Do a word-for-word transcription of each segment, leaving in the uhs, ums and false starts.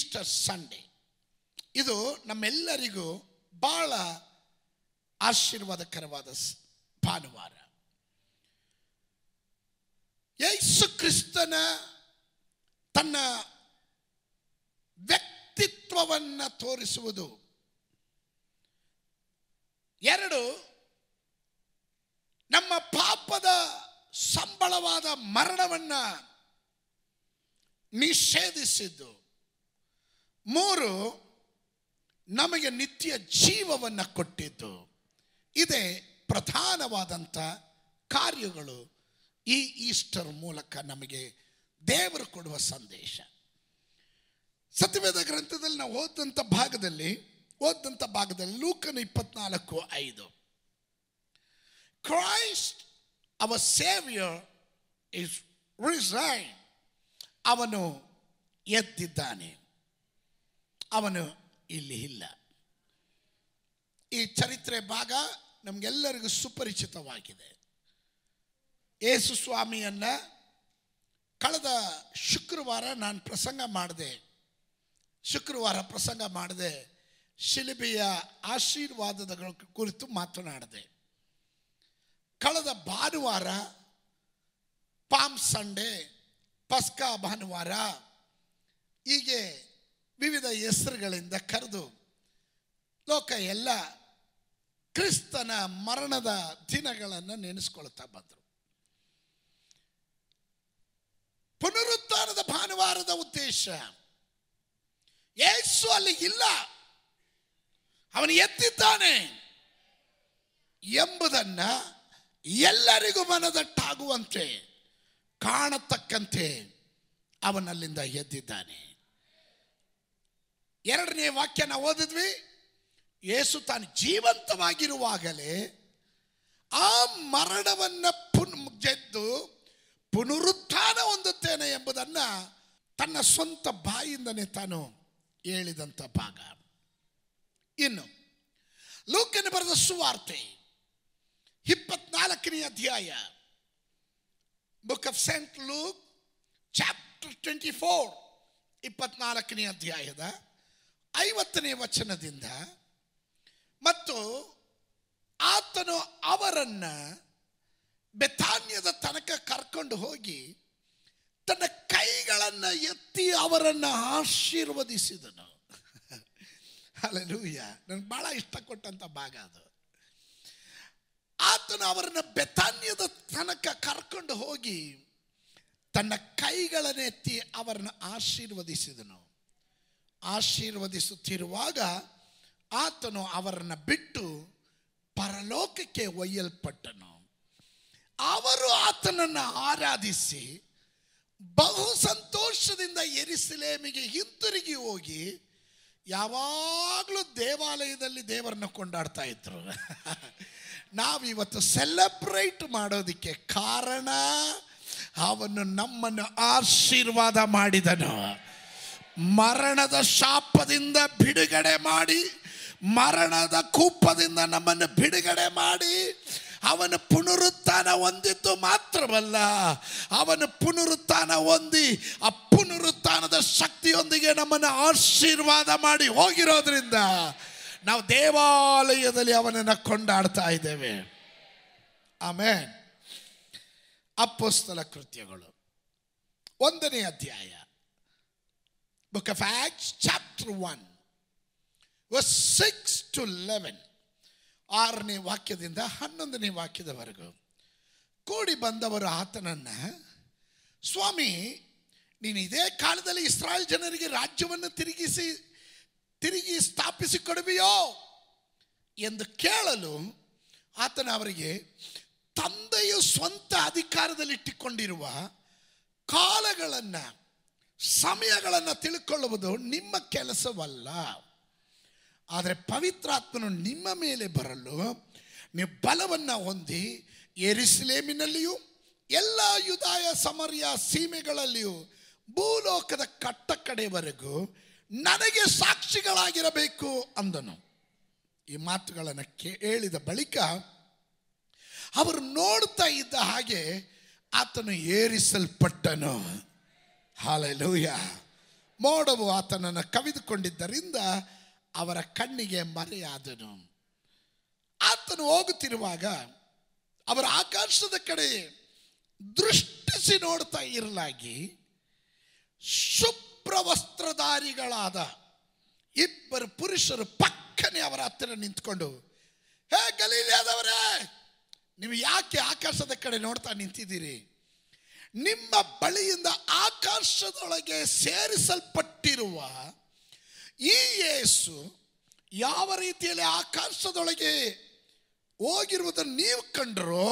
Easter Sunday ಇದು ನಮ್ಮೆಲ್ಲರಿಗೂ ಬಹಳ ಆಶೀರ್ವಾದಕರವಾದ ಭಾನುವಾರ. ಯೇಸು ಕ್ರಿಸ್ತನ ತನ್ನ ವ್ಯಕ್ತಿತ್ವವನ್ನು ತೋರಿಸುವುದು ಎರಡು ನಮ್ಮ ಪಾಪದ ಸಂಬಳವಾದ ಮರಣವನ್ನು ನಿಷೇಧಿಸಿದ್ದು, ಮೂರು ನಮಗೆ ನಿತ್ಯ ಜೀವವನ್ನು ಕೊಟ್ಟಿದ್ದು. ಇದೇ ಪ್ರಧಾನವಾದಂಥ ಕಾರ್ಯಗಳು ಈ ಈಸ್ಟರ್ ಮೂಲಕ ನಮಗೆ ದೇವರು ಕೊಡುವ ಸಂದೇಶ. ಸತ್ಯವೇದ ಗ್ರಂಥದಲ್ಲಿ ನಾವು ಓದಂಥ ಭಾಗದಲ್ಲಿ ಓದಂಥ ಭಾಗದಲ್ಲಿ ಲೂಕನ ಇಪ್ಪತ್ನಾಲ್ಕು ಐದು Christ our saviour is risen, ಅವನು ಎದ್ದಿದ್ದಾನೆ, ಅವನು ಇಲ್ಲಿ ಇಲ್ಲ. ಈ ಚರಿತ್ರೆ ಭಾಗ ನಮಗೆಲ್ಲರಿಗೂ ಸುಪರಿಚಿತವಾಗಿದೆ. ಯೇಸು ಸ್ವಾಮಿಯನ್ನು ಕಳೆದ ಶುಕ್ರವಾರ ನಾನು ಪ್ರಸಂಗ ಮಾಡಿದೆ ಶುಕ್ರವಾರ ಪ್ರಸಂಗ ಮಾಡಿದೆ ಶಿಲುಬೆಯ ಆಶೀರ್ವಾದಗಳ ಕುರಿತು ಮಾತನಾಡಿದೆ. ಕಳೆದ ಭಾನುವಾರ ಪಾಮ್ ಸಂಡೇ, ಪಸ್ಕಾ ಭಾನುವಾರ, ಹೀಗೆ ವಿವಿಧ ಹೆಸರುಗಳಿಂದ ಕರೆದು ಲೋಕ ಎಲ್ಲ ಕ್ರಿಸ್ತನ ಮರಣದ ದಿನಗಳನ್ನು ನೆನೆಸ್ಕೊಳ್ತಾ ಬಂದರು. ಪುನರುತ್ಥಾನದ ಭಾನುವಾರದ ಉದ್ದೇಶ ಯೇಸು ಅಲ್ಲಿ ಇಲ್ಲ, ಅವನು ಎದ್ದಿದ್ದಾನೆ ಎಂಬುದನ್ನು ಎಲ್ಲರಿಗೂ ಮನದಟ್ಟಾಗುವಂತೆ, ಕಾಣತಕ್ಕಂತೆ ಅವನಲ್ಲಿಂದ ಎದ್ದಿದ್ದಾನೆ. ಎರಡನೇ ವಾಕ್ಯ ನಾವು ಓದಿದ್ವಿ, ಯೇಸು ತಾನು ಜೀವಂತವಾಗಿರುವಾಗಲೇ ಆ ಮರಣವನ್ನು ಪುನ್ ಗೆದ್ದು ಪುನರುತ್ಥಾನ ಹೊಂದುತ್ತೇನೆ ಎಂಬುದನ್ನು ತನ್ನ ಸ್ವಂತ ಬಾಯಿಂದನೇ ತಾನು ಹೇಳಿದಂಥ ಭಾಗ. ಇನ್ನು ಲೂಕನು ಬರೆದ ಸುವಾರ್ತೆ ಇಪ್ಪತ್ನಾಲ್ಕನೇ ಅಧ್ಯಾಯ, book of saint Luke chapter twenty four ಇಪ್ಪತ್ನಾಲ್ಕನೇ ಅಧ್ಯಾಯದ ಐವತ್ತನೇ ವಚನದಿಂದ, ಮತ್ತು ಆತನು ಅವರನ್ನು ಬೆಥಾನ್ಯದ ತನಕ ಕರ್ಕೊಂಡು ಹೋಗಿ ತನ್ನ ಕೈಗಳನ್ನು ಎತ್ತಿ ಅವರನ್ನು ಆಶೀರ್ವದಿಸಿದನು. ಹಲ್ಲೆಲೂಯಾ. ನನಗೆ ಭಾಳ ಇಷ್ಟಪಟ್ಟಂಥ ಭಾಗ ಅದು. ಆತನು ಅವರನ್ನು ಬೆಥಾನ್ಯದ ತನಕ ಕರ್ಕೊಂಡು ಹೋಗಿ ತನ್ನ ಕೈಗಳನ್ನೆತ್ತಿ ಅವರನ್ನು ಆಶೀರ್ವದಿಸಿದನು. ಆಶೀರ್ವದಿಸುತ್ತಿರುವಾಗ ಆತನು ಅವರನ್ನು ಬಿಟ್ಟು ಪರಲೋಕಕ್ಕೆ ಒಯ್ಯಲ್ಪಟ್ಟನು. ಅವರು ಆತನನ್ನು ಆರಾಧಿಸಿ ಬಹು ಸಂತೋಷದಿಂದ ಯೆರೂಸಲೇಮಿಗೆ ಹಿಂತಿರುಗಿ ಹೋಗಿ ಯಾವಾಗಲೂ ದೇವಾಲಯದಲ್ಲಿ ದೇವರನ್ನು ಕೊಂಡಾಡ್ತಾ ಇದ್ರು. ನಾವಿವತ್ತು ಸೆಲೆಬ್ರೇಟ್ ಮಾಡೋದಕ್ಕೆ ಕಾರಣ ಅವನು ನಮ್ಮನ್ನು ಆಶೀರ್ವಾದ ಮಾಡಿದನು, ಮರಣದ ಶಾಪದಿಂದ ಬಿಡುಗಡೆ ಮಾಡಿ, ಮರಣದ ಕೂಪದಿಂದ ನಮ್ಮನ್ನು ಬಿಡುಗಡೆ ಮಾಡಿ, ಅವನು ಪುನರುತ್ಥಾನ ಹೊಂದಿದ್ದು ಮಾತ್ರವಲ್ಲ, ಅವನು ಪುನರುತ್ಥಾನ ಹೊಂದಿ ಆ ಪುನರುತ್ಥಾನದ ಶಕ್ತಿಯೊಂದಿಗೆ ನಮ್ಮನ್ನು ಆಶೀರ್ವಾದ ಮಾಡಿ ಹೋಗಿರೋದ್ರಿಂದ ನಾವು ದೇವಾಲಯದಲ್ಲಿ ಅವನನ್ನು ಕೊಂಡಾಡ್ತಾ ಇದ್ದೇವೆ. ಆಮೇಲೆ ಅಪೊಸ್ತಲ ಕೃತ್ಯಗಳು ಒಂದನೇ ಅಧ್ಯಾಯ, book of Acts chapter one verse six to eleven, ಆರನೇ ವಾಕ್ಯದಿಂದ ಹನ್ನೊಂದನೇ ವಾಕ್ಯದವರೆಗೂ. ಕೂಡಿ ಬಂದವರು ಆತನನ್ನು, ಸ್ವಾಮಿ, ನೀನು ಇದೇ ಕಾಲದಲ್ಲಿ ಇಸ್ರಾಯೇಲ್ ಜನರಿಗೆ ರಾಜ್ಯವನ್ನು ತಿರುಗಿಸಿ ತಿರುಗಿ ಸ್ಥಾಪಿಸಿ ಕೊಡುವೆಯೋ ಎಂದು ಕೇಳಲು ಆತನ ಅವರಿಗೆ, ತಂದೆಯು ಸ್ವಂತ ಅಧಿಕಾರದಲ್ಲಿಟ್ಟುಕೊಂಡಿರುವ ಕಾಲಗಳನ್ನು ಸಮಯಗಳನ್ನು ತಿಳ್ಕೊಳ್ಳುವುದು ನಿಮ್ಮ ಕೆಲಸವಲ್ಲ, ಆದರೆ ಪವಿತ್ರಾತ್ಮನು ನಿಮ್ಮ ಮೇಲೆ ಬರಲು ನೀವು ಬಲವನ್ನು ಹೊಂದಿ ಯೆರೂಸಲೇಮಿನಲ್ಲಿಯೂ ಎಲ್ಲ ಯೂದಾಯ ಸಮರ್ಯ ಸೀಮೆಗಳಲ್ಲಿಯೂ ಭೂಲೋಕದ ಕಟ್ಟ ಕಡೆಯವರೆಗೂ ನನಗೆ ಸಾಕ್ಷಿಗಳಾಗಿರಬೇಕು ಅಂದನು. ಈ ಮಾತುಗಳನ್ನು ಕೇಳಿದ ಬಳಿಕ ಅವರು ನೋಡ್ತಾ ಇದ್ದ ಹಾಗೆ ಆತನು ಏರಿಸಲ್ಪಟ್ಟನು. ಹಲ್ಲೆಲೂಯಾ. ಮೋಡವು ಆತನನ್ನು ಕವಿದುಕೊಂಡಿದ್ದರಿಂದ ಅವರ ಕಣ್ಣಿಗೆ ಮರೆಯಾದನು. ಆತನು ಹೋಗುತ್ತಿರುವಾಗ ಅವರ ಆಕಾಶದ ಕಡೆ ದೃಷ್ಟಿಸಿ ನೋಡ್ತಾ ಇರಲಾಗಿ ಶುಭ್ರವಸ್ತ್ರಧಾರಿಗಳಾದ ಇಬ್ಬರು ಪುರುಷರು ಪಕ್ಕನೆ ಅವರ ಹತ್ತಿರ ನಿಂತ್ಕೊಂಡು, ಹೇ ಗಲೀಲಾದವರೇ, ನೀವು ಯಾಕೆ ಆಕಾಶದ ಕಡೆ ನೋಡ್ತಾ ನಿಂತಿದ್ದೀರಿ? ನಿಮ್ಮ ಬಳಿಯಿಂದ ಆಕಾಶದೊಳಗೆ ಸೇರಿಸಲ್ಪಟ್ಟಿರುವ ಈ ಯೇಸು ಯಾವ ರೀತಿಯಲ್ಲಿ ಆಕಾಶದೊಳಗೆ ಹೋಗಿರುವುದನ್ನು ನೀವು ಕಂಡರೋ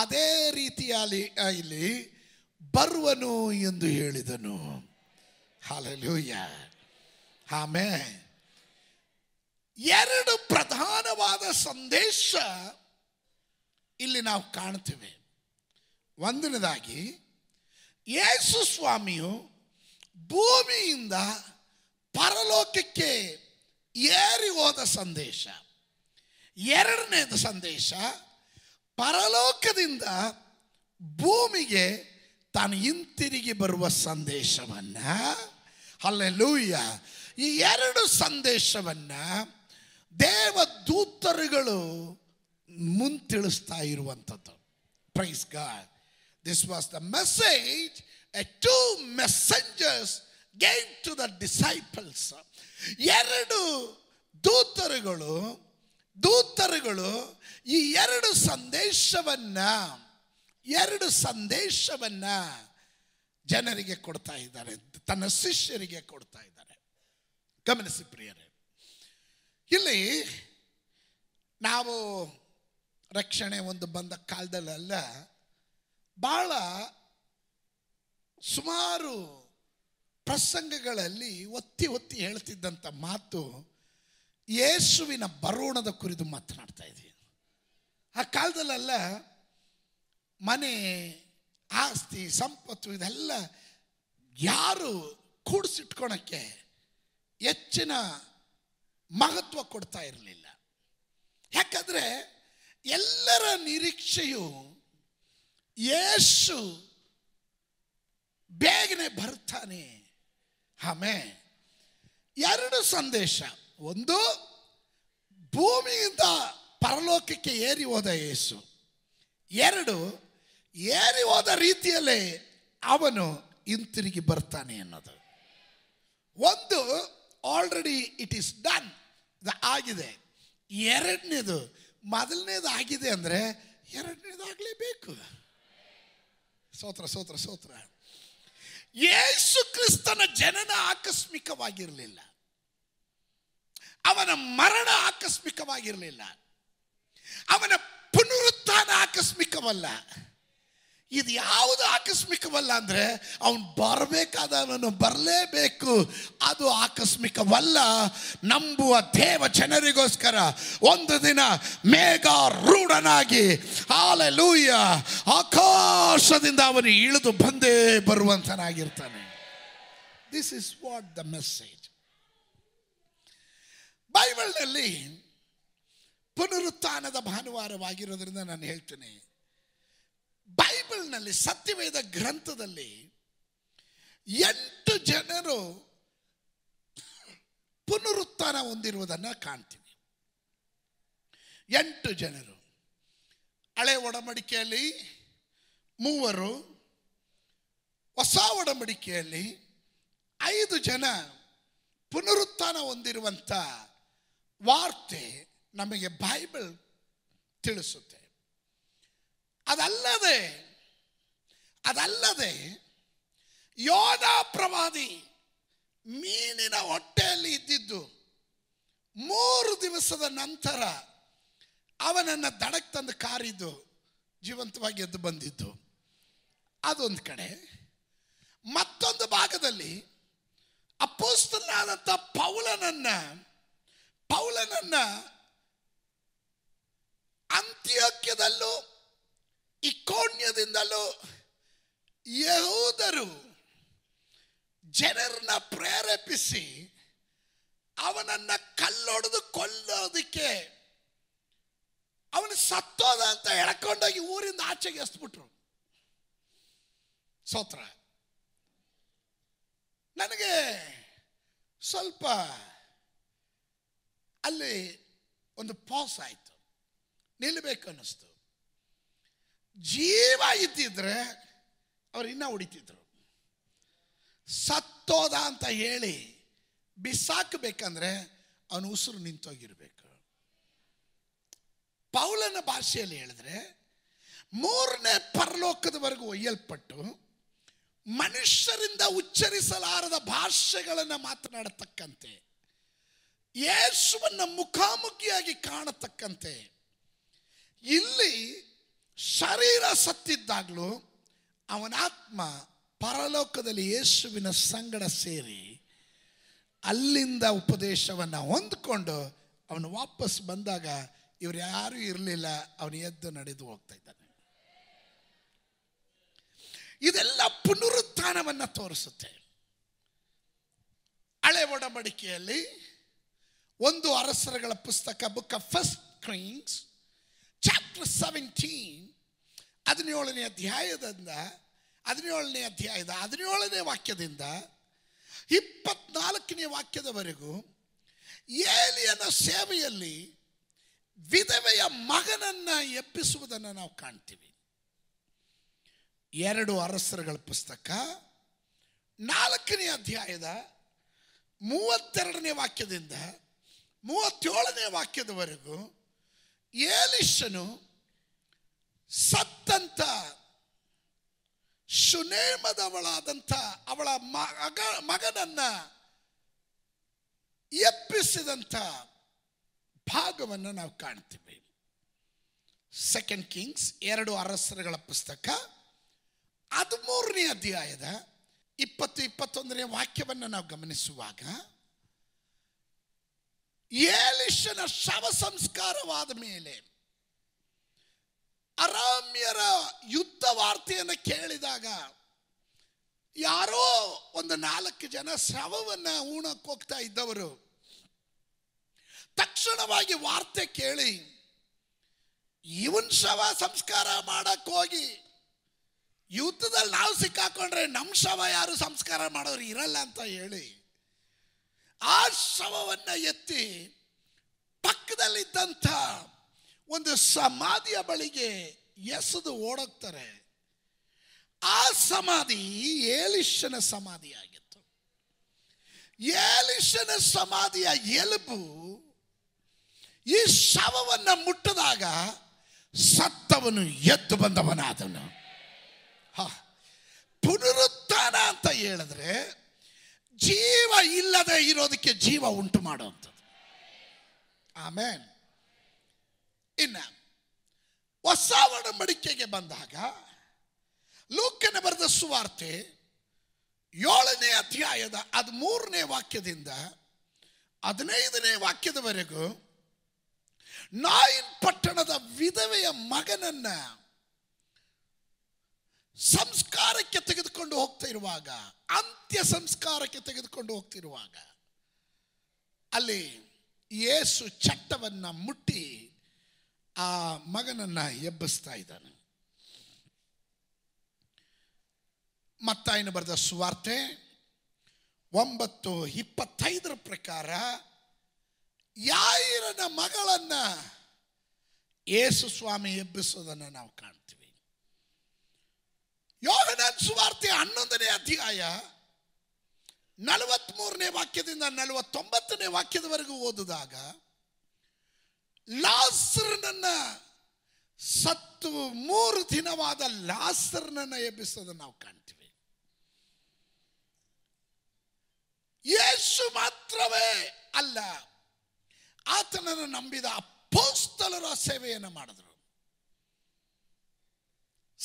ಅದೇ ರೀತಿಯಲ್ಲಿ ಇಲ್ಲಿ ಬರುವನು ಎಂದು ಹೇಳಿದನು. Hallelujah, amen. ಎರಡು ಪ್ರಧಾನವಾದ ಸಂದೇಶ ಇಲ್ಲಿ ನಾವು ಕಾಣ್ತೇವೆ. ಒಂದನೇದಾಗಿ, ಯೇಸು ಸ್ವಾಮಿಯು ಭೂಮಿಯಿಂದ ಪರಲೋಕಕ್ಕೆ ಏರಿ ಹೋದ ಸಂದೇಶ. ಎರಡನೇದು ಸಂದೇಶ, ಪರಲೋಕದಿಂದ ಭೂಮಿಗೆ ತಾನು ಹಿಂತಿರುಗಿ ಬರುವ ಸಂದೇಶವನ್ನು. ಹಲ್ಲೆಲೂಯ. ಈ ಎರಡು ಸಂದೇಶವನ್ನು ದೇವದೂತರುಗಳು ಮುಂತಿಳಿಸ್ತಾ ಇರುವಂಥದ್ದು. Praise God. This was the message two messengers gave to the disciples. ಎರಡು ದೂತರುಗಳು ದೂತರುಗಳು ಈ ಎರಡು ಸಂದೇಶವನ್ನು ಎರಡು ಸಂದೇಶವನ್ನು ಜನರಿಗೆ ಕೊಡ್ತಾ ಇದ್ದಾರೆ, ತನ್ನ ಶಿಷ್ಯರಿಗೆ ಕೊಡ್ತಾ ಇದ್ದಾರೆ. ಗಮನಿಸಿ ಪ್ರಿಯರೇ, ಇಲ್ಲಿ ನಾವು ರಕ್ಷಣೆ ಒಂದು ಬಂದ ಕಾಲದಲ್ಲೆಲ್ಲ ಭಾಳ ಸುಮಾರು ಪ್ರಸಂಗಗಳಲ್ಲಿ ಒತ್ತಿ ಒತ್ತಿ ಹೇಳ್ತಿದ್ದಂಥ ಮಾತು ಯೇಸುವಿನ ಬರೋಣದ ಕುರಿತು ಮಾತನಾಡ್ತಾ ಇದ್ದೀವಿ. ಆ ಕಾಲದಲ್ಲೆಲ್ಲ ಮನೆ, ಆಸ್ತಿ, ಸಂಪತ್ತು ಇದೆಲ್ಲ ಯಾರು ಕೂಡಿಸಿಟ್ಕೊಳಕ್ಕೆ ಹೆಚ್ಚಿನ ಮಹತ್ವ ಕೊಡ್ತಾ ಇರಲಿಲ್ಲ. ಯಾಕಂದರೆ ಎಲ್ಲರ ನಿರೀಕ್ಷೆಯು ಯೇಸು ಬೇಗನೆ ಬರ್ತಾನೆ. ಆಮೇ ಎರಡು ಸಂದೇಶ, ಒಂದು ಭೂಮಿಯಿಂದ ಪರಲೋಕಕ್ಕೆ ಏರಿ ಹೋದ ಯೇಸು, ಎರಡು ಏರಿ ಹೋದ ರೀತಿಯಲ್ಲೇ ಅವನು ಹಿಂತಿರುಗಿ ಬರ್ತಾನೆ ಅನ್ನೋದು. ಒಂದು ಆಲ್ರೆಡಿ ಇಟ್ ಈಸ್ ಡನ್, ಇದು ಆಗಿದೆ. ಎರಡನೇದು, ಮೊದಲನೇದು ಆಗಿದೆ ಅಂದರೆ ಎರಡನೇದು ಆಗಲೇಬೇಕು. ಸೋತ್ರ ಸೋತ್ರ ಸೋತ್ರ ಯೇಸು ಕ್ರಿಸ್ತನ ಜನನ ಆಕಸ್ಮಿಕವಾಗಿರಲಿಲ್ಲ, ಅವನ ಮರಣ ಆಕಸ್ಮಿಕವಾಗಿರಲಿಲ್ಲ, ಅವನ ಪುನರುತ್ಥಾನ ಆಕಸ್ಮಿಕವಲ್ಲ. ಇದು ಯಾವುದು ಆಕಸ್ಮಿಕವಲ್ಲ ಅಂದರೆ ಅವನು ಬರಬೇಕಾದವನು ಬರಲೇಬೇಕು, ಅದು ಆಕಸ್ಮಿಕವಲ್ಲ. ನಂಬುವ ದೇವ ಜನರಿಗೋಸ್ಕರ ಒಂದು ದಿನ ಮೇಘ ರೂಢನಾಗಿ ಹಾಲೆಲೂಯ ಆಕಾಶದಿಂದ ಅವನು ಇಳಿದು ಬಂದೇ ಬರುವಂತನಾಗಿರ್ತಾನೆ. This is what the message. ಬೈಬಲ್ನಲ್ಲಿ ಪುನರುತ್ಥಾನದ ಭಾನುವಾರವಾಗಿರೋದ್ರಿಂದ ನಾನು ಹೇಳ್ತೇನೆ, ಬೈಬಲ್ನಲ್ಲಿ ಸತ್ಯವೇದ ಗ್ರಂಥದಲ್ಲಿ ಎಂಟು ಜನರು ಪುನರುತ್ಥಾನ ಹೊಂದಿರುವುದನ್ನು ಕಾಣ್ತೀವಿ. ಎಂಟು ಜನರು. ಹಳೆ ಒಡಂಬಡಿಕೆಯಲ್ಲಿ ಮೂವರು, ಹೊಸ ಒಡಂಬಡಿಕೆಯಲ್ಲಿ ಐದು ಜನ ಪುನರುತ್ಥಾನ ಹೊಂದಿರುವಂಥ ವಾರ್ತೆ ನಮಗೆ ಬೈಬಲ್ ತಿಳಿಸುತ್ತೆ. ಅದಲ್ಲದೆ ಅದಲ್ಲದೆ ಯೋಧ ಪ್ರವಾದಿ ಮೀನಿನ ಹೊಟ್ಟೆಯಲ್ಲಿ ಇದ್ದಿದ್ದು ಮೂರು ದಿವಸದ ನಂತರ ಅವನನ್ನು ದಡಕ್ಕೆ ತಂದು ಕಾರಿದ್ದು ಜೀವಂತವಾಗಿ ಎದ್ದು ಬಂದಿದ್ದು ಅದೊಂದು ಕಡೆ. ಮತ್ತೊಂದು ಭಾಗದಲ್ಲಿ ಅಪೊಸ್ತಲನಾದಂಥ ಪೌಲನನ್ನು ಪೌಲನನ್ನು ಅಂತ್ಯೋಕ್ಯದಲ್ಲೂ ಇಕೋನ್ಯದಿಂದಲೂ ಯಹೂದರು ಜನರನ್ನ ಪ್ರೇರೇಪಿಸಿ ಅವನನ್ನು ಕಲ್ಲೊಡೆದು ಕೊಲ್ಲೋದಕ್ಕೆ, ಅವನು ಸತ್ತೋದ ಅಂತ ಎಳ್ಕೊಂಡೋಗಿ ಊರಿಂದ ಆಚೆಗೆ ಎಸ್ಬಿಟ್ರು. ಸೋತ್ರ ನನಗೆ ಸ್ವಲ್ಪ ಅಲ್ಲಿ ಒಂದು ಪಾಸ್ ಆಯಿತು, ನಿಲ್ಲಬೇಕು ಅನ್ನಿಸ್ತು. ಜೀವ ಇದ್ದಿದ್ರೆ ಅವ್ರು ಇನ್ನೂ ಹೊಡಿತಿದ್ರು. ಸತ್ತೋದ ಅಂತ ಹೇಳಿ ಬಿಸಾಕಬೇಕಂದ್ರೆ ಅವನ ಉಸಿರು ನಿಂತೋಗಿರ್ಬೇಕು. ಪೌಲನ ಭಾಷೆಯಲ್ಲಿ ಹೇಳಿದ್ರೆ ಮೂರನೇ ಪರಲೋಕದವರೆಗೂ ಒಯ್ಯಲ್ಪಟ್ಟು ಮನುಷ್ಯರಿಂದ ಉಚ್ಚರಿಸಲಾರದ ಭಾಷೆಗಳನ್ನು ಮಾತನಾಡತಕ್ಕಂತೆ, ಯೇಸುವನ್ನು ಮುಖಾಮುಖಿಯಾಗಿ ಕಾಣತಕ್ಕಂತೆ, ಇಲ್ಲಿ ಶರೀರ ಸತ್ತಿದ್ದಾಗಲೂ ಅವನಾತ್ಮ ಪರಲೋಕದಲ್ಲಿ ಯೇಸುವಿನ ಸಂಗಡ ಸೇರಿ ಅಲ್ಲಿಂದ ಉಪದೇಶವನ್ನು ಹೊಂದ್ಕೊಂಡು ಅವನು ವಾಪಸ್ ಬಂದಾಗ ಇವ್ರು ಯಾರೂ ಇರಲಿಲ್ಲ, ಅವನು ಎದ್ದು ನಡೆದು ಹೋಗ್ತಾ ಇದ್ದಾನೆ. ಇದೆಲ್ಲ ಪುನರುತ್ಥಾನವನ್ನು ತೋರಿಸುತ್ತೆ. ಹಳೆ ಒಡಂಬಡಿಕೆಯಲ್ಲಿ ಒಂದು ಅರಸರುಗಳ ಪುಸ್ತಕ, book of first Kings chapter seventeen, ಹದಿನೇಳನೇ ಅಧ್ಯಾಯದಿಂದ ಹದಿನೇಳನೇ ಅಧ್ಯಾಯದ ಹದಿನೇಳನೇ ವಾಕ್ಯದಿಂದ ಇಪ್ಪತ್ನಾಲ್ಕನೇ ವಾಕ್ಯದವರೆಗೂ ಏಲಿಯನ ಸೇವೆಯಲ್ಲಿ ವಿಧವೆಯ ಮಗನನ್ನು ಎಬ್ಬಿಸುವುದನ್ನು ನಾವು ಕಾಣ್ತೀವಿ. ಎರಡು ಅರಸರುಗಳ ಪುಸ್ತಕ ನಾಲ್ಕನೇ ಅಧ್ಯಾಯದ ಮೂವತ್ತೆರಡನೇ ವಾಕ್ಯದಿಂದ ಮೂವತ್ತೇಳನೇ ವಾಕ್ಯದವರೆಗೂ ಏಲಿಷನು ಸತ್ತಂತ ಶುನೇಮದವಳಾದಂಥ ಅವಳ ಮಗ ಮಗನನ್ನು ಎಬ್ಬಿಸಿದಂಥ ಭಾಗವನ್ನು ನಾವು ಕಾಣ್ತೀವಿ. ಸೆಕೆಂಡ್ ಕಿಂಗ್ಸ್ ಎರಡು ಅರಸರುಗಳ ಪುಸ್ತಕ ಹದಿಮೂರನೇ ಅಧ್ಯಾಯದ ಇಪ್ಪತ್ತು ಇಪ್ಪತ್ತೊಂದನೇ ವಾಕ್ಯವನ್ನು ನಾವು ಗಮನಿಸುವಾಗ ಏಲಿಷನ ಶವ ಸಂಸ್ಕಾರವಾದ ಮೇಲೆ ಅರಾಮ್ಯರ ಯುದ್ಧ ವಾರ್ತೆಯನ್ನು ಕೇಳಿದಾಗ ಯಾರೋ ಒಂದು ನಾಲ್ಕು ಜನ ಶವವನ್ನು ಹೂಣಕ್ಕೆ ಹೋಗ್ತಾ ಇದ್ದವರು ತಕ್ಷಣವಾಗಿ ವಾರ್ತೆ ಕೇಳಿ ಇವನ್ ಶವ ಸಂಸ್ಕಾರ ಮಾಡಕ್ಕೆ ಹೋಗಿ ಯುದ್ಧದಲ್ಲಿ ನಾವು ಸಿಕ್ಕಾಕೊಂಡ್ರೆ ನಮ್ಮ ಶವ ಯಾರು ಸಂಸ್ಕಾರ ಮಾಡೋರು ಇರಲ್ಲ ಅಂತ ಹೇಳಿ ಆ ಶವವನ್ನು ಎತ್ತಿ ಪಕ್ಕದಲ್ಲಿದ್ದಂಥ ಒಂದು ಸಮಾಧಿಯ ಬಳಿಗೆ ಎಸೆದು ಓಡೋಗ್ತಾರೆ. ಆ ಸಮಾಧಿ ಏಲಿಷನ ಸಮಾಧಿಯಾಗಿತ್ತು. ಏಲಿಷನ ಸಮಾಧಿಯ ಎಲುಬು ಈ ಶವವನ್ನು ಮುಟ್ಟದಾಗ ಸತ್ತವನು ಎದ್ದು ಬಂದವನಾದನು. ಹ, ಪುನರುತ್ಥಾನ ಅಂತ ಹೇಳಿದ್ರೆ ಜೀವ ಇಲ್ಲದೆ ಇರೋದಕ್ಕೆ ಜೀವ ಉಂಟು ಮಾಡುವಂಥದ್ದು. ಆಮೇನ್. ಇನ್ನು ಹೊಸ ಒಡಂಬಡಿಕೆಗೆ ಬಂದಾಗ ಲೂಕನ ಬರೆದ ಸುವಾರ್ತೆ ಏಳನೇ ಅಧ್ಯಾಯದ ಹದಿಮೂರನೇ ವಾಕ್ಯದಿಂದ ಹದಿನೈದನೇ ವಾಕ್ಯದವರೆಗೂ ನಾಯಿನ್ ಪಟ್ಟಣದ ವಿಧವೆಯ ಮಗನನ್ನ ಸಂಸ್ಕಾರಕ್ಕೆ ತೆಗೆದುಕೊಂಡು ಹೋಗ್ತಾ ಇರುವಾಗ, ಅಂತ್ಯ ಸಂಸ್ಕಾರಕ್ಕೆ ತೆಗೆದುಕೊಂಡು ಹೋಗ್ತಿರುವಾಗ ಅಲ್ಲಿ ಯೇಸು ಚಟ್ಟವನ್ನು ಮುಟ್ಟಿ ಆ ಮಗನನ್ನು ಎಬ್ಬಿಸ್ತಾ ಇದ್ದಾನೆ. ಮತ್ತಾಯನ ಬರೆದ ಸುವಾರ್ತೆ ಒಂಬತ್ತು ಇಪ್ಪತ್ತೈದರ ಪ್ರಕಾರ ಯಾಯರನ ಮಗಳನ್ನು ಯೇಸು ಸ್ವಾಮಿ ಎಬ್ಬಿಸೋದನ್ನು ನಾವು ಕಾಣ್ತೀವಿ. ಯೋಹನನ ಸುವಾರ್ತೆ ಹನ್ನೊಂದನೇ ಅಧ್ಯಾಯ ನಲವತ್ತ್ಮೂರನೇ ವಾಕ್ಯದಿಂದ ನಲವತ್ತೊಂಬತ್ತನೇ ವಾಕ್ಯದವರೆಗೂ ಓದಿದಾಗ ಲಾಸರನನ್ನು, ಸತ್ತು ಮೂರು ದಿನವಾದ ಲಾಸರನನ್ನು ಎಬ್ಬಿಸೋದನ್ನು ನಾವು ಕಾಣ್ತೀವಿ. ಯೇಸು ಮಾತ್ರವೇ ಅಲ್ಲ, ಆತನನ್ನು ನಂಬಿದ ಅಪೊಸ್ತಲರ ಸೇವೆಯನ್ನು ಮಾಡಿದ್ರು.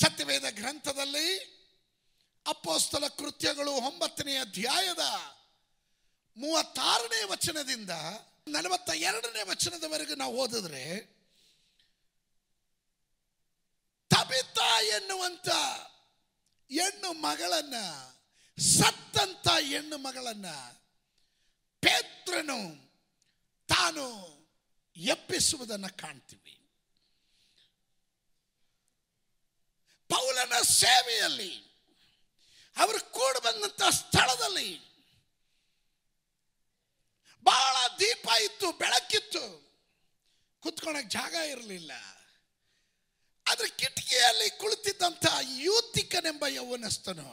ಸತ್ಯವೇದ ಗ್ರಂಥದಲ್ಲಿ ಅಪೊಸ್ತಲ ಕೃತ್ಯಗಳು ಒಂಬತ್ತನೇ ಅಧ್ಯಾಯದ ಮೂವತ್ತಾರನೇ ವಚನದಿಂದ ನಲವತ್ತ ಎರಡನೇ ವಚನದವರೆಗೂ ನಾವು ಓದಿದ್ರೆ ತಬಿತಾ ಎನ್ನುವಂಥ ಹೆಣ್ಣು ಮಗಳನ್ನು, ಸತ್ತಂಥ ಹೆಣ್ಣು ಮಗಳನ್ನು ಪೇತ್ರನು ತಾನು ಎಬ್ಬಿಸುವುದನ್ನು ಕಾಣ್ತೀವಿ. ಪೌಲನ ಸೇವೆಯಲ್ಲಿ ಅವರು ಕೂಡ ಬಂದಂಥ ಸ್ಥಳದಲ್ಲಿ ಜಾಗ ಇರಲಿಲ್ಲ. ಆದರೆ ಕಿಟಕಿಯಲ್ಲಿ ಕುಳಿತಿದ್ದಂಥ ಯೂತಿಕನೆಂಬ ಯೌವನಸ್ಥನು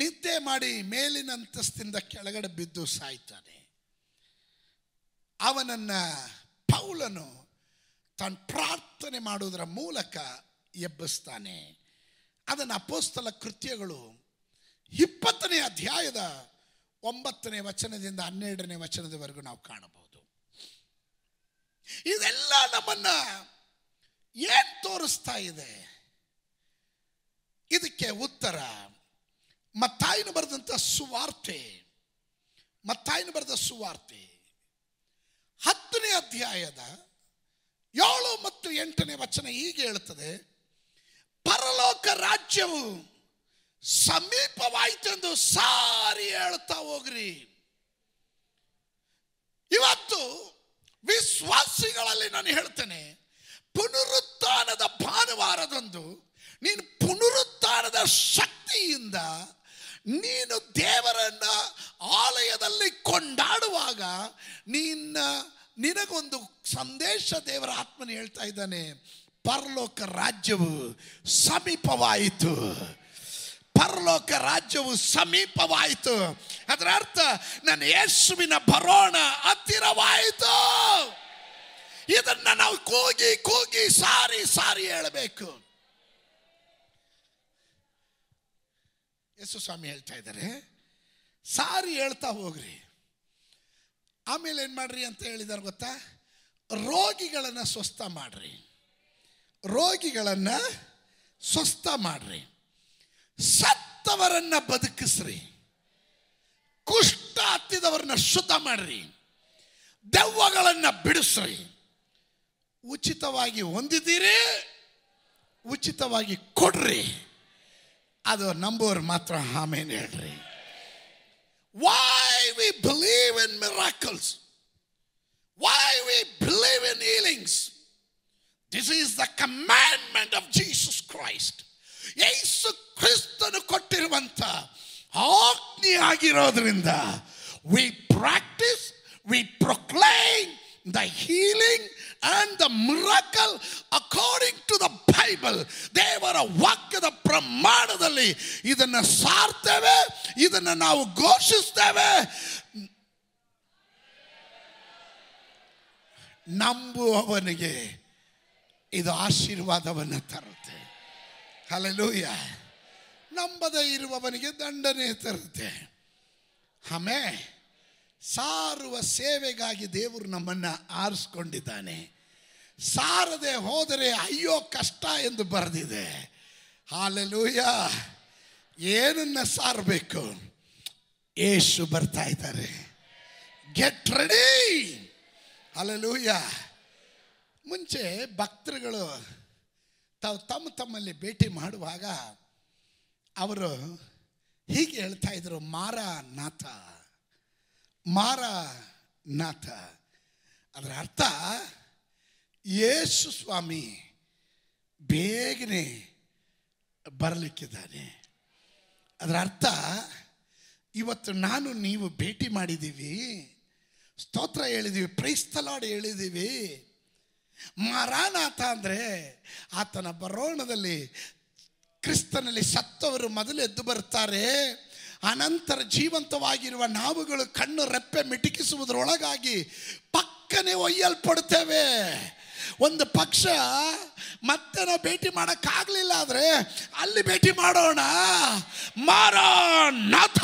ನಿದ್ದೆ ಮಾಡಿ ಮೇಲಿನ ಅಂತಸ್ತಿಂದ ಕೆಳಗಡೆ ಬಿದ್ದು ಸಾಯ್ತಾನೆ. ಅವನನ್ನು ಪೌಲನು ತಾನು ಪ್ರಾರ್ಥನೆ ಮಾಡುವುದರ ಮೂಲಕ ಎಬ್ಬಿಸ್ತಾನೆ. ಅದನ್ನು ಅಪೊಸ್ತಲ ಕೃತ್ಯಗಳು ಇಪ್ಪತ್ತನೇ ಅಧ್ಯಾಯದ ಒಂಬತ್ತನೇ ವಚನದಿಂದ ಹನ್ನೆರಡನೇ ವಚನದವರೆಗೂ ನಾವು ಕಾಣಬಹುದು. ಇದೆಲ್ಲ ನಮ್ಮನ್ನು ಏನು ತೋರಿಸ್ತಾ ಇದೆ? ಇದಕ್ಕೆ ಉತ್ತರ ಮತ್ತಾಯನು ಬರೆದಂಥ ಸುವಾರ್ತೆ. ಮತ್ತಾಯನು ಬರೆದ ಸುವಾರ್ತೆ ಹತ್ತನೇ ಅಧ್ಯಾಯದ ಏಳು ಮತ್ತು ಎಂಟನೇ ವಚನ ಹೀಗೆ ಹೇಳುತ್ತದೆ: ಪರಲೋಕ ರಾಜ್ಯವು ಸಮೀಪವಾಯಿತೆಂದು ಸಾರಿ ಹೇಳ್ತಾ ಹೋಗ್ರಿ. ಇವತ್ತು ವಿಶ್ವಾಸಿಗಳಲ್ಲಿ ನಾನು ಹೇಳ್ತೇನೆ, ಪುನರುತ್ಥಾನದ ಭಾನುವಾರದಂದು ನೀನು ಪುನರುತ್ಥಾನದ ಶಕ್ತಿಯಿಂದ ನೀನು ದೇವರನ್ನ ಆಲಯದಲ್ಲಿ ಕೊಂಡಾಡುವಾಗ ನಿನ್ನ ನಿನಗೊಂದು ಸಂದೇಶ ದೇವರ ಆತ್ಮನ ಹೇಳ್ತಾ ಇದ್ದಾನೆ. ಪರಲೋಕ ರಾಜ್ಯವು ಸಮೀಪವಾಯಿತು. ಪರಲೋಕ ರಾಜ್ಯವು ಸಮೀಪವಾಯಿತು. ಅದರ ಅರ್ಥ ನನ್ನ ಯೇಸುವಿನ ಬರೋಣ ಹತ್ತಿರವಾಯಿತು. ಇದನ್ನು ನಾವು ಕೂಗಿ ಕೂಗಿ ಸಾರಿ ಸಾರಿ ಹೇಳಬೇಕು. ಯೇಸು ಸ್ವಾಮಿ ಹೇಳ್ತಾ ಇದ್ದಾರೆ, ಸಾರಿ ಹೇಳ್ತಾ ಹೋಗ್ರಿ. ಆಮೇಲೆ ಏನು ಮಾಡ್ರಿ ಅಂತ ಹೇಳಿದಾರೆ ಗೊತ್ತಾ? ರೋಗಿಗಳನ್ನು ಸ್ವಸ್ಥ ಮಾಡ್ರಿ, ರೋಗಿಗಳನ್ನು ಸ್ವಸ್ಥ ಮಾಡ್ರಿ, ಸತ್ತವರನ್ನು ಬದುಕಿಸ್ರಿ, ಕುಷ್ಠ ಹತ್ತಿದವರನ್ನ ಶುದ್ಧ ಮಾಡ್ರಿ, ದೆವ್ವಗಳನ್ನು ಬಿಡಿಸ್ರಿ. ಉಚಿತವಾಗಿ ಹೊಂದಿದ್ದೀರಿ, ಉಚಿತವಾಗಿ ಕೊಡ್ರಿ. ಅದು ನಂಬೋರು ಮಾತ್ರ ಆಮೇಲೆ ಹೇಳ್ರಿ. Why we believe in miracles? Why we believe in healings? This is the commandment of Jesus Christ. ಯೇಸು ಕ್ರಿಸ್ತನು ಕೊಟ್ಟಿರುವಂಥ ಆಜ್ಞೆಯಾಗಿರೋದ್ರಿಂದ we practice, we proclaim the healing and the miracle according to the Bible. ದೇವರ ವಾಕ್ಯದ ಪ್ರಮಾಣದಲ್ಲಿ ಇದನ್ನು ಸಾರ್ತೇವೆ, ಇದನ್ನು ನಾವು ಘೋಷಿಸ್ತೇವೆ. ನಂಬುವವನಿಗೆ ಇದು ಆಶೀರ್ವಾದವನ್ನು ತರುತ್ತೆ. ಹಲ್ಲೆಲೂಯ. ನಂಬದೇ ಇರುವವನಿಗೆ ದಂಡನೆ ತರುತ್ತೆ. ಆಮೇ ಸಾರುವ ಸೇವೆಗಾಗಿ ದೇವರು ನಮ್ಮನ್ನು ಆರಿಸ್ಕೊಂಡಿದ್ದಾನೆ. ಸಾರದೆ ಹೋದರೆ ಅಯ್ಯೋ ಕಷ್ಟ ಎಂದು ಬರೆದಿದೆ. ಹಾಲೆಲೂಯ. ಏನನ್ನ ಸಾರಬೇಕು? ಯೇಸು ಬರ್ತಾ ಇದ್ದಾರೆ. Get ready. ಹಾಲೆಲೂಯ. ಮುಂಚೆ ಭಕ್ತರುಗಳು ತಾವು ತಮ್ಮ ತಮ್ಮಲ್ಲಿ ಭೇಟಿ ಮಾಡುವಾಗ ಅವರು ಹೀಗೆ ಹೇಳ್ತಾ ಇದ್ರು, ಮಾರನಾಥ, ಮಾರನಾಥ. ಅದರ ಅರ್ಥ ಯೇಸು ಸ್ವಾಮಿ ಬೇಗನೆ ಬರಲಿಕ್ಕಿದ್ದಾನೆ. ಅದರ ಅರ್ಥ ಇವತ್ತು ನಾನು ನೀವು ಭೇಟಿ ಮಾಡಿದ್ದೀವಿ, ಸ್ತೋತ್ರ ಹೇಳಿದ್ದೀವಿ, ಪ್ರೈಸ್ತಲಾಡ್ ಹೇಳಿದ್ದೀವಿ. ಮಾರನಾಥ ಅಂದರೆ ಆತನ ಬರೋಣದಲ್ಲಿ ಕ್ರಿಸ್ತನಲ್ಲಿ ಸತ್ತವರು ಮೊದಲು ಎದ್ದು ಬರ್ತಾರೆ. ಅನಂತರ ಜೀವಂತವಾಗಿರುವ ನಾವುಗಳು ಕಣ್ಣು ರೆಪ್ಪೆ ಮಿಟುಕಿಸುವುದರೊಳಗಾಗಿ ಪಕ್ಕನೆ ಒಯ್ಯಲ್ಪಡ್ತೇವೆ. ಒಂದು ಪಕ್ಷ ಮತ್ತೆ ನಾವು ಭೇಟಿ ಮಾಡೋಕ್ಕಾಗಲಿಲ್ಲ ಆದರೆ ಅಲ್ಲಿ ಭೇಟಿ ಮಾಡೋಣ. ಮಾರನಾಥ.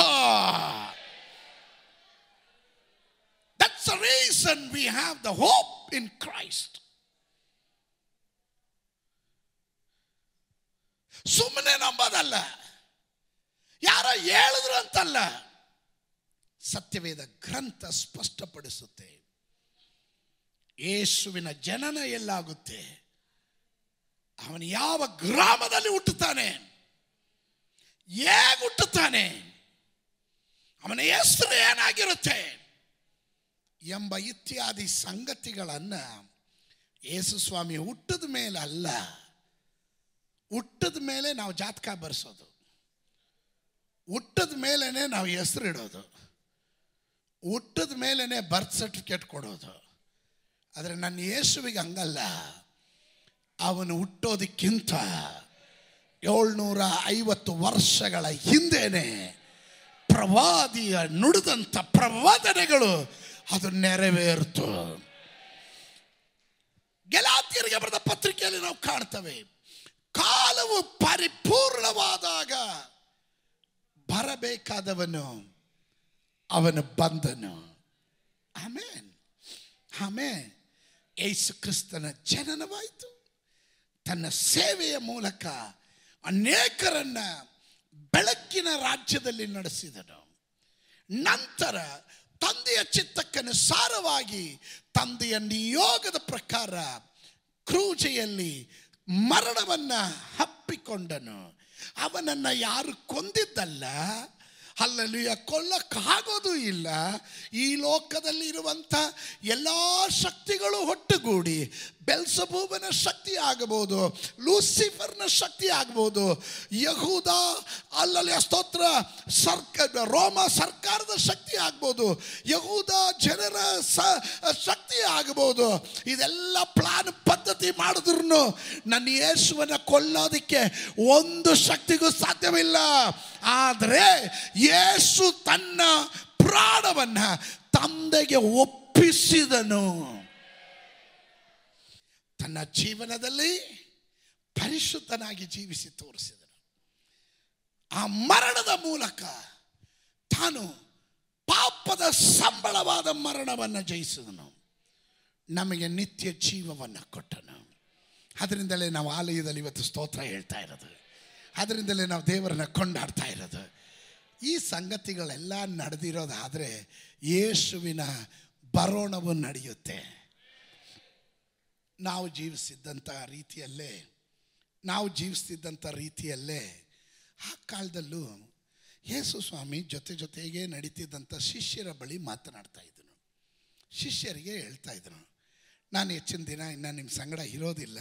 That's the reason we have the hope in Christ. ಸುಮ್ಮನೆ ನಂಬೋದಲ್ಲ, ಯಾರೋ ಹೇಳಿದ್ರು ಅಂತಲ್ಲ, ಸತ್ಯವೇದ ಗ್ರಂಥ ಸ್ಪಷ್ಟಪಡಿಸುತ್ತೆ. ಯೇಸುವಿನ ಜನನ ಎಲ್ಲಾಗುತ್ತೆ, ಅವನು ಯಾವ ಗ್ರಾಮದಲ್ಲಿ ಹುಟ್ಟುತ್ತಾನೆ, ಹೇಗೆ ಹುಟ್ಟುತ್ತಾನೆ, ಅವನ ಹೆಸರು ಏನಾಗಿರುತ್ತೆ ಎಂಬ ಇತ್ಯಾದಿ ಸಂಗತಿಗಳನ್ನು ಯೇಸುಸ್ವಾಮಿ ಹುಟ್ಟಿದ ಮೇಲೆ ಅಲ್ಲ, ಹುಟ್ಟಿದ ಮೇಲೆ ನಾವು ಜಾತಕ ಬರೆಸೋದು, ಹುಟ್ಟದ ಮೇಲೇ ನಾವು ಹೆಸರಿಡೋದು, ಹುಟ್ಟದ ಮೇಲೇ ಬರ್ತ್ ಸರ್ಟಿಫಿಕೇಟ್ ಕೊಡೋದು, ಆದರೆ ನನ್ನ ಯೇಸುವಿಗೆ ಹಂಗಲ್ಲ. ಅವನು ಹುಟ್ಟೋದಕ್ಕಿಂತ ಏಳ್ನೂರ ಐವತ್ತು ವರ್ಷಗಳ ಹಿಂದೆಯೇ ಪ್ರವಾದಿಯ ನುಡಿದಂಥ ಪ್ರವಾದನೆಗಳು ಅದು ನೆರವೇರಿತು. ಗಲಾತ್ಯರಿಗೆ ಬರೆದ ಪತ್ರಿಕೆಯಲ್ಲಿ ನಾವು ಕಾಣ್ತೇವೆ, ಕಾಲವು ಪರಿಪೂರ್ಣವಾದಾಗ ಬರಬೇಕಾದವನು ಅವನು ಬಂದನು. ಆಮೇನ್ ಆಮೇನ್. ಯೇಸು ಕ್ರಿಸ್ತನ ಜನನವಾಯಿತು. ತನ್ನ ಸೇವೆಯ ಮೂಲಕ ಅನೇಕರನ್ನು ಬೆಳಕಿನ ರಾಜ್ಯದಲ್ಲಿ ನಡೆಸಿದನು. ನಂತರ ತಂದೆಯ ಚಿತ್ತಕ್ಕನುಸಾರವಾಗಿ ತಂದೆಯ ನಿಯೋಗದ ಪ್ರಕಾರ ಕ್ರೂಜೆಯಲ್ಲಿ ಮರಣವನ್ನು ಹಪ್ಪಿಕೊಂಡನು. ಅವನನ್ನು ಯಾರು ಕೊಂದಿದ್ದಲ್ಲ, ಅಲ್ಲಲ್ಲಿಯ ಕೊಲ್ಲಕ್ಕಾಗೋದೂ ಇಲ್ಲ. ಈ ಲೋಕದಲ್ಲಿ ಇರುವಂಥ ಎಲ್ಲ ಶಕ್ತಿಗಳು ಒಟ್ಟುಗೂಡಿ ಬೆಲ್ಸೆಬೂಬನ ಶಕ್ತಿ ಆಗಬಹುದು, ಲೂಸಿಫರ್ನ ಶಕ್ತಿ ಆಗಬಹುದು, ಯಹೂದ ಅಲ್ಲಲ್ಲಿ ಸ್ತೋತ್ರ ಸರ್ಕಾರ ರೋಮ ಸರ್ಕಾರದ ಶಕ್ತಿ ಆಗ್ಬೋದು, ಯಹೂದ ಜನರ ಶಕ್ತಿ ಆಗಬಹುದು. ಇದೆಲ್ಲ ಪ್ಲಾನ್ ಪದ್ಧತಿ ಮಾಡಿದ್ರು ನನ್ನ ಯೇಸುವನ್ನು ಕೊಲ್ಲೋದಕ್ಕೆ ಒಂದು ಶಕ್ತಿಗೂ ಸಾಧ್ಯವಿಲ್ಲ. ಆದರೆ ಯೇಸು ತನ್ನ ಪ್ರಾಣವನ್ನು ತಂದೆಗೆ ಒಪ್ಪಿಸಿದನು. ತನ್ನ ಜೀವನದಲ್ಲಿ ಪರಿಶುದ್ಧನಾಗಿ ಜೀವಿಸಿ ತೋರಿಸಿದನು. ಆ ಮರಣದ ಮೂಲಕ ತಾನು ಪಾಪದ ಸಂಬಳವಾದ ಮರಣವನ್ನು ಜಯಿಸಿದನು. ನಮಗೆ ನಿತ್ಯ ಜೀವವನ್ನು ಕೊಟ್ಟನು. ಅದರಿಂದಲೇ ನಾವು ಆಲಯದಲ್ಲಿ ಇವತ್ತು ಸ್ತೋತ್ರ ಹೇಳ್ತಾ ಇರೋದು, ಅದರಿಂದಲೇ ನಾವು ದೇವರನ್ನು ಕೊಂಡಾಡ್ತಾ ಇರೋದು. ಈ ಸಂಗತಿಗಳೆಲ್ಲ ನಡೆದಿರೋದಾದರೆ ಯೇಸುವಿನ ಬರೋಣವು ನಡೆಯುತ್ತೆ. ನಾವು ಜೀವಿಸಿದ್ದಂಥ ರೀತಿಯಲ್ಲೇ ನಾವು ಜೀವಿಸ್ತಿದ್ದಂಥ ರೀತಿಯಲ್ಲೇ ಆ ಕಾಲದಲ್ಲೂ ಯೇಸು ಸ್ವಾಮಿ ಜೊತೆ ಜೊತೆಗೆ ನಡೀತಿದ್ದಂಥ ಶಿಷ್ಯರ ಬಳಿ ಮಾತನಾಡ್ತಾ ಇದ್ದನು. ಶಿಷ್ಯರಿಗೆ ಹೇಳ್ತಾ ಇದ್ದನು, ನಾನು ಹೆಚ್ಚಿನ ದಿನ ಇನ್ನು ನಿಮ್ಮ ಸಂಗಡ ಇರೋದಿಲ್ಲ,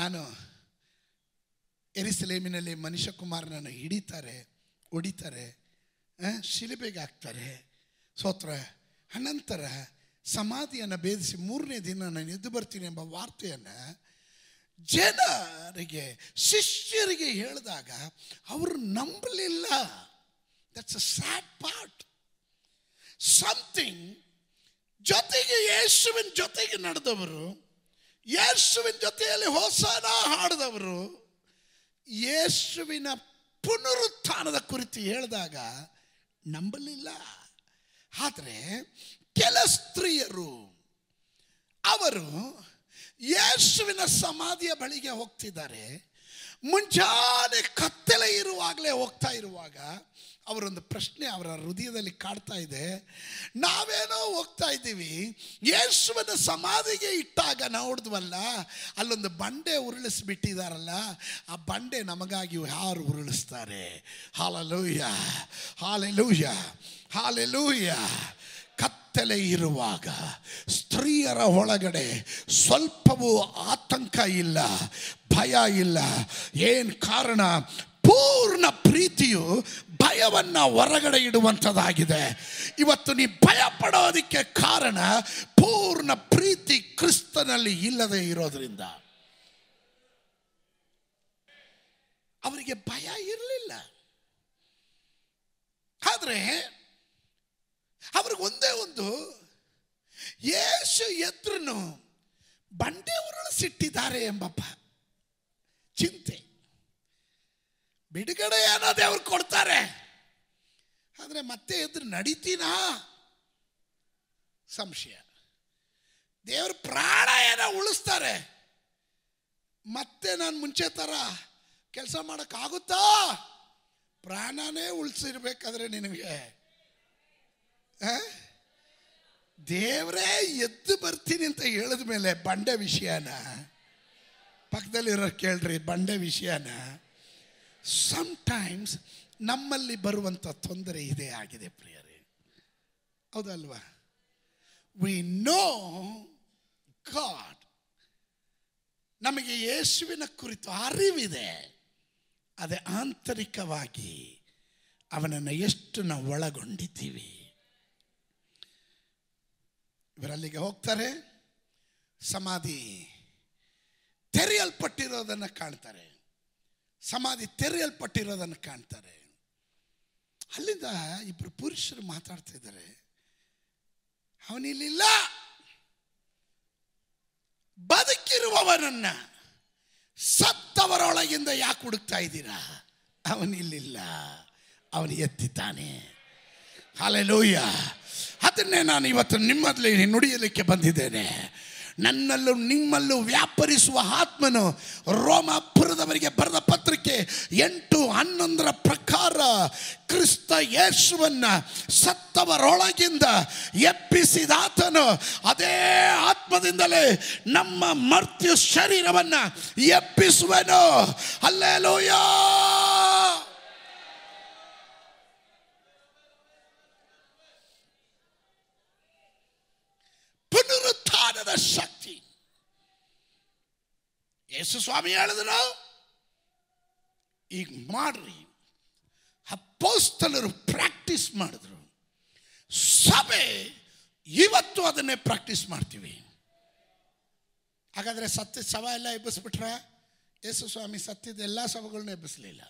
ನಾನು ಯೆರೂಸಲೇಮಿನಲ್ಲಿ ಮನುಷ್ಯಕುಮಾರನನ್ನು ಹಿಡಿತಾರೆ, ಹೊಡಿತಾರೆ, ಶಿಲುಬೆಗೆ ಹಾಕ್ತಾರೆ, ಸ್ತೋತ್ರ, ಅನಂತರ ಸಮಾಧಿಯನ್ನು ಭೇದಿಸಿ ಮೂರನೇ ದಿನ ನಾನು ಎದ್ದು ಬರ್ತೀನಿ ಎಂಬ ವಾರ್ತೆಯನ್ನು ಜನರಿಗೆ ಶಿಷ್ಯರಿಗೆ ಹೇಳಿದಾಗ ಅವರು ನಂಬಲಿಲ್ಲ. That's a sad part. Something ಜೊತೆಗೆ ಯೇಸುವಿನ ಜೊತೆಗೆ ನಡೆದವರು, ಯೇಸುವಿನ ಜೊತೆಯಲ್ಲಿ ಹೋಸನ ಹಾಡಿದವರು, ಯೇಸುವಿನ ಪುನರುತ್ಥಾನದ ಕುರಿತು ಹೇಳಿದಾಗ ನಂಬಲಿಲ್ಲ. ಆದರೆ ಕೆಲ ಸ್ತ್ರೀಯರು ಅವರು ಯೇಸುವಿನ ಸಮಾಧಿಯ ಬಳಿಗೆ ಹೋಗ್ತಿದ್ದಾರೆ. ಮುಂಜಾನೆ ಕತ್ತಲೆ ಇರುವಾಗಲೇ ಹೋಗ್ತಾ ಇರುವಾಗ ಅವರೊಂದು ಪ್ರಶ್ನೆ ಅವರ ಹೃದಯದಲ್ಲಿ ಕಾಡ್ತಾ ಇದೆ. ನಾವೇನೋ ಹೋಗ್ತಾ ಇದ್ದೀವಿ, ಯೇಸುವಿನ ಸಮಾಧಿಗೆ ಇಟ್ಟಾಗ ನಾವು ಹೊಡೆದ್ವಲ್ಲ, ಅಲ್ಲೊಂದು ಬಂಡೆ ಉರುಳಿಸ್ಬಿಟ್ಟಿದಾರಲ್ಲ, ಆ ಬಂಡೆ ನಮಗಾಗಿ ಯಾರು ಉರುಳಿಸ್ತಾರೆ? Hallelujah, hallelujah, hallelujah. ಕತ್ತಲೆ ಇರುವಾಗ ಸ್ತ್ರೀಯರ ಒಳಗಡೆ ಸ್ವಲ್ಪವೂ ಆತಂಕ ಇಲ್ಲ, ಭಯ ಇಲ್ಲ. ಏನು ಕಾರಣ? ಪೂರ್ಣ ಪ್ರೀತಿಯು ಭಯವನ್ನು ಹೊರಗಡೆ ಇಡುವಂಥದ್ದಾಗಿದೆ. ಇವತ್ತು ನೀ ಭಯ ಪಡೋದಕ್ಕೆ ಕಾರಣ ಪೂರ್ಣ ಪ್ರೀತಿ ಕ್ರಿಸ್ತನಲ್ಲಿ ಇಲ್ಲದೆ ಇರೋದ್ರಿಂದ. ಅವರಿಗೆ ಭಯ ಇರಲಿಲ್ಲ. ಆದರೆ ಅವ್ರಿಗೆ ಒಂದೇ ಒಂದು, ಯೇಸು ಎದುರು ಬಂಡೆ ಉರುಳಿಸಿಟ್ಟಿದ್ದಾರೆ ಎಂಬ ಚಿಂತೆ. ಬಿಡುಗಡೆ ಅನ್ನೋದೇ ಅವ್ರು ಕೊಡ್ತಾರೆ, ಆದರೆ ಮತ್ತೆ ಎದುರು ನಡೀತೀನಾ ಸಂಶಯ. ದೇವ್ರ ಪ್ರಾಣ ಏನೋ ಉಳಿಸ್ತಾರೆ, ಮತ್ತೆ ನಾನು ಮುಂಚೆ ಥರ ಕೆಲಸ ಮಾಡೋಕ್ಕಾಗುತ್ತಾ? ಪ್ರಾಣನೇ ಉಳಿಸಿರ್ಬೇಕಾದ್ರೆ ನಿನಗೆ ದೇವರೇ ಎದ್ದು ಬರ್ತೀನಿ ಅಂತ ಹೇಳಿದ ಮೇಲೆ ಬಂಡೆ ವಿಷಯನ ಪಕ್ಕದಲ್ಲಿರೋ ಕೇಳ್ರಿ, ಬಂಡೆ ವಿಷಯನ. ಸಮ್ಟೈಮ್ಸ್ ನಮ್ಮಲ್ಲಿ ಬರುವಂಥ ತೊಂದರೆ ಇದೇ ಆಗಿದೆ ಪ್ರಿಯರೇ, ಹೌದಲ್ವಾ? ವಿ ನೋ ಗಾಡ್, ನಮಗೆ ಯೇಸುವಿನ ಕುರಿತು ಅರಿವಿದೆ, ಅದೇ ಆಂತರಿಕವಾಗಿ ಅವನನ್ನು ಎಷ್ಟು ನಾವು ಒಳಗೊಂಡಿದ್ದೀವಿ. ಇವರಲ್ಲಿಗೆ ಹೋಗ್ತಾರೆ, ಸಮಾಧಿ ತೆರೆಯಲ್ಪಟ್ಟಿರೋದನ್ನು ಕಾಣ್ತಾರೆ. ಸಮಾಧಿ ತೆರೆಯಲ್ಪಟ್ಟಿರೋದನ್ನು ಕಾಣ್ತಾರೆ. ಅಲ್ಲಿಂದ ಇಬ್ಬರು ಪುರುಷರು ಮಾತಾಡ್ತಾ ಇದ್ದಾರೆ, ಅವನಿಲ್ಲ, ಬದುಕಿರುವವನನ್ನ ಸತ್ತವರೊಳಗಿಂದ ಯಾಕೆ ಹುಡುಕ್ತಾ ಇದ್ದೀರಾ? ಅವನಿಲ್ಲ, ಅವನು ಎತ್ತಿದ್ದಾನೆ. ಹಲ್ಲೆಲೂಯ. ಅದನ್ನೇ ನಾನು ಇವತ್ತು ನಿಮ್ಮಲ್ಲಿ ನುಡಿಯಲಿಕ್ಕೆ ಬಂದಿದ್ದೇನೆ. ನನ್ನಲ್ಲೂ ನಿಮ್ಮಲ್ಲೂ ವ್ಯಾಪರಿಸುವ ಆತ್ಮನು, ರೋಮಾಪುರದವರಿಗೆ ಬರೆದ ಪತ್ರಿಕೆ ಎಂಟು ಹನ್ನೊಂದರ ಪ್ರಕಾರ ಕ್ರಿಸ್ತ ಯೇಸುವನ್ನು ಸತ್ತವರೊಳಗಿಂದ ಎಬ್ಬಿಸಿದಾತನು ಅದೇ ಆತ್ಮದಿಂದಲೇ ನಮ್ಮ ಮರ್ತ್ಯ ಶರೀರವನ್ನು ಎಬ್ಬಿಸುವನು. ಹಲ್ಲೆಲೂಯಾ. ಪುನರುತ್ಥಾನದ ಶಕ್ತಿ. ಯೇಸು ಸ್ವಾಮಿ ಹೇಳಿದ್ರು, ಈಗ ಮಾಡ್ರಿ. ಅಪೊಸ್ತಲರು ಪ್ರಾಕ್ಟೀಸ್ ಮಾಡಿದ್ರು, ಸಭೆ ಇವತ್ತು ಅದನ್ನೇ ಪ್ರಾಕ್ಟೀಸ್ ಮಾಡ್ತೀವಿ. ಹಾಗಾದರೆ ಸತ್ತ ಶವ ಎಲ್ಲ ಎಬ್ಬಿಸ್ಬಿಟ್ರ? ಯೇಸು ಸ್ವಾಮಿ ಸತ್ತಿದ್ದ ಎಲ್ಲ ಶವಗಳನ್ನ ಎಬ್ಬಿಸ್ಲಿಲ್ಲ.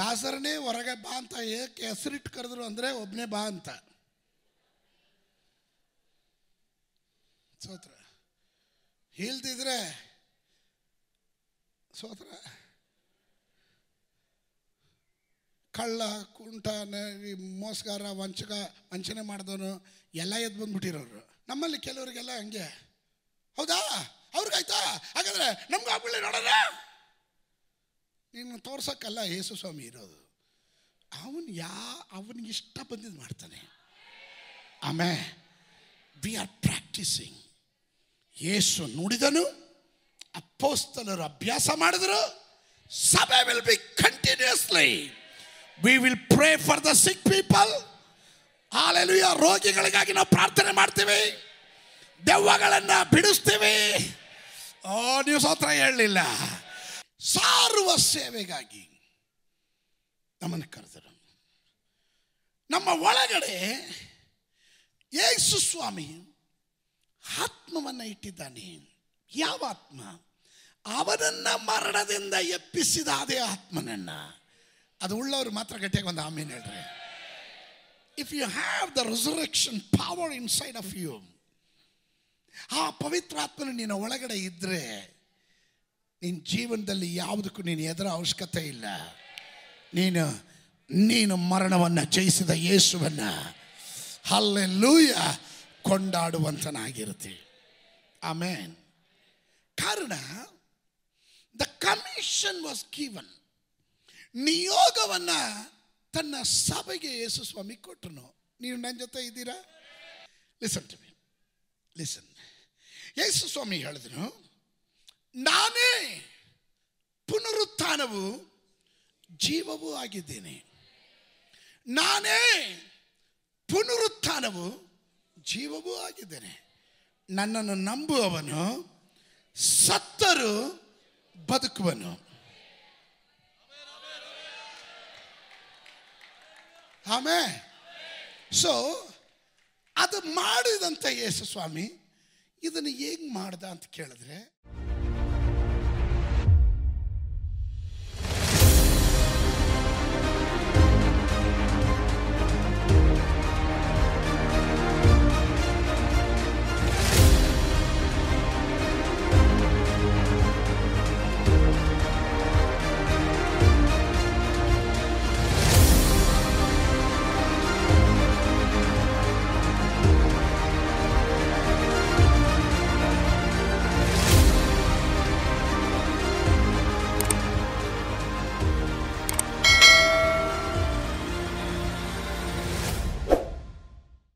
ಲಾಸರನೇ ಹೊರಗೆ ಬಾ ಅಂತ ಏಕೆ ಹೆಸರಿಟ್ಟು ಕರೆದ್ರು ಅಂದರೆ ಒಬ್ಬನೇ ಬಾ ಅಂತ. ಸೋತ್ರ ಇಲ್ದಿದ್ರೆ ಸೋತ್ರ ಕಳ್ಳ, ಕುಂಟ, ಮೋಸಗಾರ, ವಂಚಕ, ವಂಚನೆ ಮಾಡಿದವನು ಎಲ್ಲ ಎದ್ದು ಬಂದ್ಬಿಟ್ಟಿರೋರು. ನಮ್ಮಲ್ಲಿ ಕೆಲವರಿಗೆಲ್ಲ ಹಂಗೆ. ಹೌದಾ? ಅವ್ರಿಗಾಯ್ತಾ? ಹಾಗಾದ್ರೆ ನಮ್ಗೆ ಆಗ್ಬಿಡಲಿ ನೋಡೋಣ. ನೀನು ತೋರ್ಸೋಕ್ಕಲ್ಲ ಯೇಸು ಸ್ವಾಮಿ ಇರೋದು. ಅವನು ಯಾ ಅವನಿಗೆ ಇಷ್ಟ ಬಂದಿದ್ದು ಮಾಡ್ತಾನೆ. ಆಮೇ ವಿ ಆರ್ ಪ್ರಾಕ್ಟೀಸಿಂಗ್. ಯೇಸು ನುಡಿದನು, ಅಪೊಸ್ತಲರು ಅಭ್ಯಾಸ ಮಾಡಿದ್ರು. ಸಭೆ will be continuously. We will pray for the sick people. Hallelujah. ರೋಗಿಗಳಿಗಾಗಿ ನಾವು ಪ್ರಾರ್ಥನೆ ಮಾಡ್ತೀವಿ, ದೆವ್ವಗಳನ್ನು ಬಿಡಿಸ್ತೀವಿ. ಓ, ನೀವು ಸೋತ್ರ ಹೇಳಲಿಲ್ಲ. ಸಾರುವ ಸೇವೆಗಾಗಿ ನಮ್ಮನ್ನು ಕರೆದರು. ನಮ್ಮ ಒಳಗಡೆ ಯೇಸು ಸ್ವಾಮಿ ಆತ್ಮವನ್ನು ಇಟ್ಟಿದ್ದಾನೆ. ಯಾವ ಆತ್ಮ? ಅವನನ್ನು ಮರಣದಿಂದ ಎಬ್ಬಿಸಿದ ಅದೇ ಆತ್ಮನನ್ನು. ಅದು ಉಳ್ಳವರು ಮಾತ್ರ ಗಟ್ಟಿಯಾಗಿ ಒಂದು ಆಮೇಲೆ ಹೇಳ್ರಿ. If you have the resurrection power inside of you, ಆ ಪವಿತ್ರ ಆತ್ಮನ ನಿನ್ನ ಒಳಗಡೆ ಇದ್ದರೆ ನಿನ್ನ ಜೀವನದಲ್ಲಿ ಯಾವುದಕ್ಕೂ ನೀನು ಎದುರ ಅವಶ್ಯಕತೆ ಇಲ್ಲ. ನೀನು ನೀನು ಮರಣವನ್ನು ಜಯಿಸಿದ ಯೇಸುವನ್ನು ಹಲ್ಲೆಲೂಯ ಕೊಂಡಾಡುವಂತನಾಗಿರ್ತೀವಿ. ಆಮೇನ್. ಕಾರಣ ದ ಕಮಿಷನ್ ವಾಸ್ ಗಿವನ್. ನಿಯೋಗವನ್ನು ತನ್ನ ಸಭೆಗೆ ಯೇಸು ಸ್ವಾಮಿ ಕೊಟ್ಟನು. ನೀವು ನನ್ನ ಜೊತೆ ಇದ್ದೀರಾ? Listen to me, listen. ಯೇಸು ಸ್ವಾಮಿ ಹೇಳಿದ್ರು, ನಾನೇ ಪುನರುತ್ಥಾನವು ಜೀವವೂ ಆಗಿದ್ದೇನೆ. ನಾನೇ ಪುನರುತ್ಥಾನವು ಜೀವವೂ ಆಗಿದ್ದೇನೆ. ನನ್ನನ್ನು ನಂಬುವವನು ಸತ್ತರೂ ಬದುಕುವನು. ಆಮೇ. ಸೊ ಅದು ಮಾಡಿದಂಥ ಯೇಸು ಸ್ವಾಮಿ ಇದನ್ನು ಹೇಗೆ ಮಾಡ್ದ ಅಂತ ಕೇಳಿದ್ರೆ